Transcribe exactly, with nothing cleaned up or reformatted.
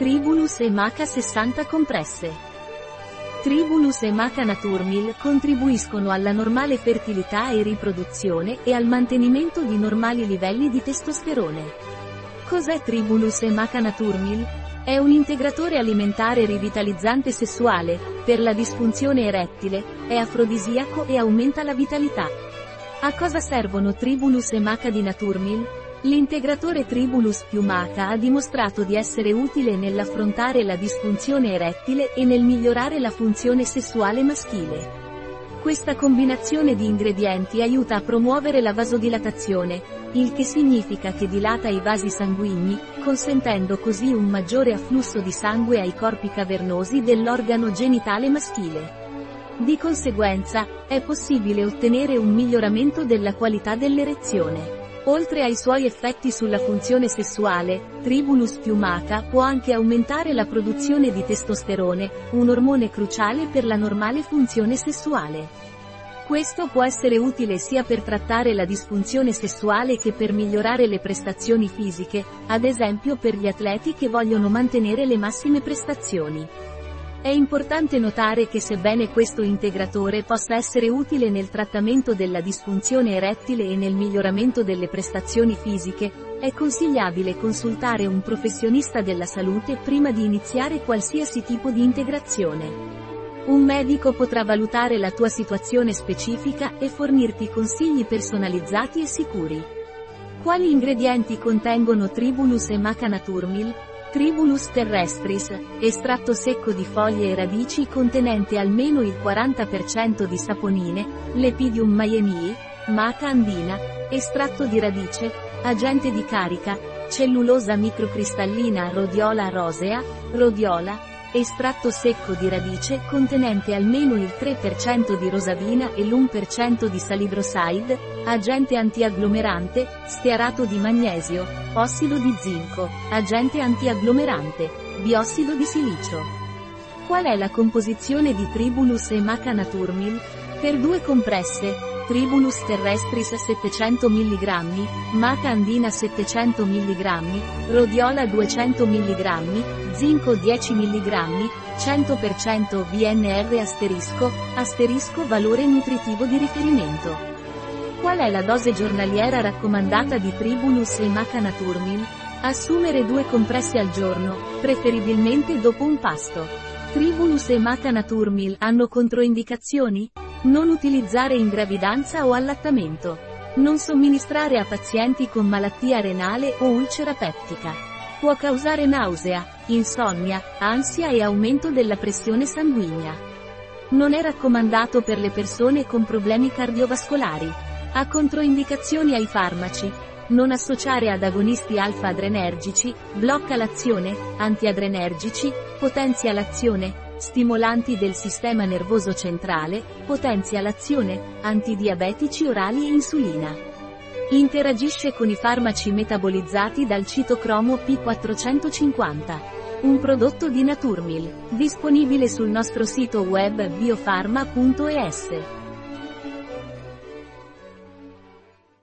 Tribulus e Maca sessanta compresse. Tribulus e Maca Naturmil contribuiscono alla normale fertilità e riproduzione e al mantenimento di normali livelli di testosterone. Cos'è Tribulus e Maca Naturmil? È un integratore alimentare rivitalizzante sessuale, per la disfunzione erettile, è afrodisiaco e aumenta la vitalità. A cosa servono Tribulus e Maca di Naturmil? L'integratore Tribulus più Maca ha dimostrato di essere utile nell'affrontare la disfunzione erettile e nel migliorare la funzione sessuale maschile. Questa combinazione di ingredienti aiuta a promuovere la vasodilatazione, il che significa che dilata i vasi sanguigni, consentendo così un maggiore afflusso di sangue ai corpi cavernosi dell'organo genitale maschile. Di conseguenza, è possibile ottenere un miglioramento della qualità dell'erezione. Oltre ai suoi effetti sulla funzione sessuale, Tribulus più Maca può anche aumentare la produzione di testosterone, un ormone cruciale per la normale funzione sessuale. Questo può essere utile sia per trattare la disfunzione sessuale che per migliorare le prestazioni fisiche, ad esempio per gli atleti che vogliono mantenere le massime prestazioni. È importante notare che sebbene questo integratore possa essere utile nel trattamento della disfunzione erettile e nel miglioramento delle prestazioni fisiche, è consigliabile consultare un professionista della salute prima di iniziare qualsiasi tipo di integrazione. Un medico potrà valutare la tua situazione specifica e fornirti consigli personalizzati e sicuri. Quali ingredienti contengono Tribulus e Maca Naturmil? Tribulus terrestris, estratto secco di foglie e radici contenente almeno il quaranta per cento di saponine, Lepidium mayenii, Maca andina, estratto di radice, agente di carica, cellulosa microcristallina Rhodiola rosea, Rhodiola, estratto secco di radice contenente almeno il tre per cento di rosavina e l'uno per cento di salidroside, agente antiagglomerante, stearato di magnesio, ossido di zinco, agente antiagglomerante, biossido di silicio. Qual è la composizione di Tribulus e Maca Naturmil? Per due compresse, Tribulus terrestris settecento milligrammi, Maca andina settecento milligrammi, Rhodiola duecento milligrammi, zinco dieci milligrammi, cento per cento V N R asterisco, asterisco valore nutritivo di riferimento. Qual è la dose giornaliera raccomandata di Tribulus e Maca Naturmil? Assumere due compresse al giorno, preferibilmente dopo un pasto. Tribulus e Maca Naturmil hanno controindicazioni? Non utilizzare in gravidanza o allattamento. Non somministrare a pazienti con malattia renale o ulcera peptica. Può causare nausea, insonnia, ansia e aumento della pressione sanguigna. Non è raccomandato per le persone con problemi cardiovascolari. Ha controindicazioni ai farmaci. Non associare ad agonisti alfa-adrenergici, blocca l'azione, antiadrenergici, potenzia l'azione, stimolanti del sistema nervoso centrale, potenzia l'azione, antidiabetici orali e insulina. Interagisce con i farmaci metabolizzati dal citocromo P quattrocentocinquanta. Un prodotto di Naturmil, disponibile sul nostro sito web biofarma punto es.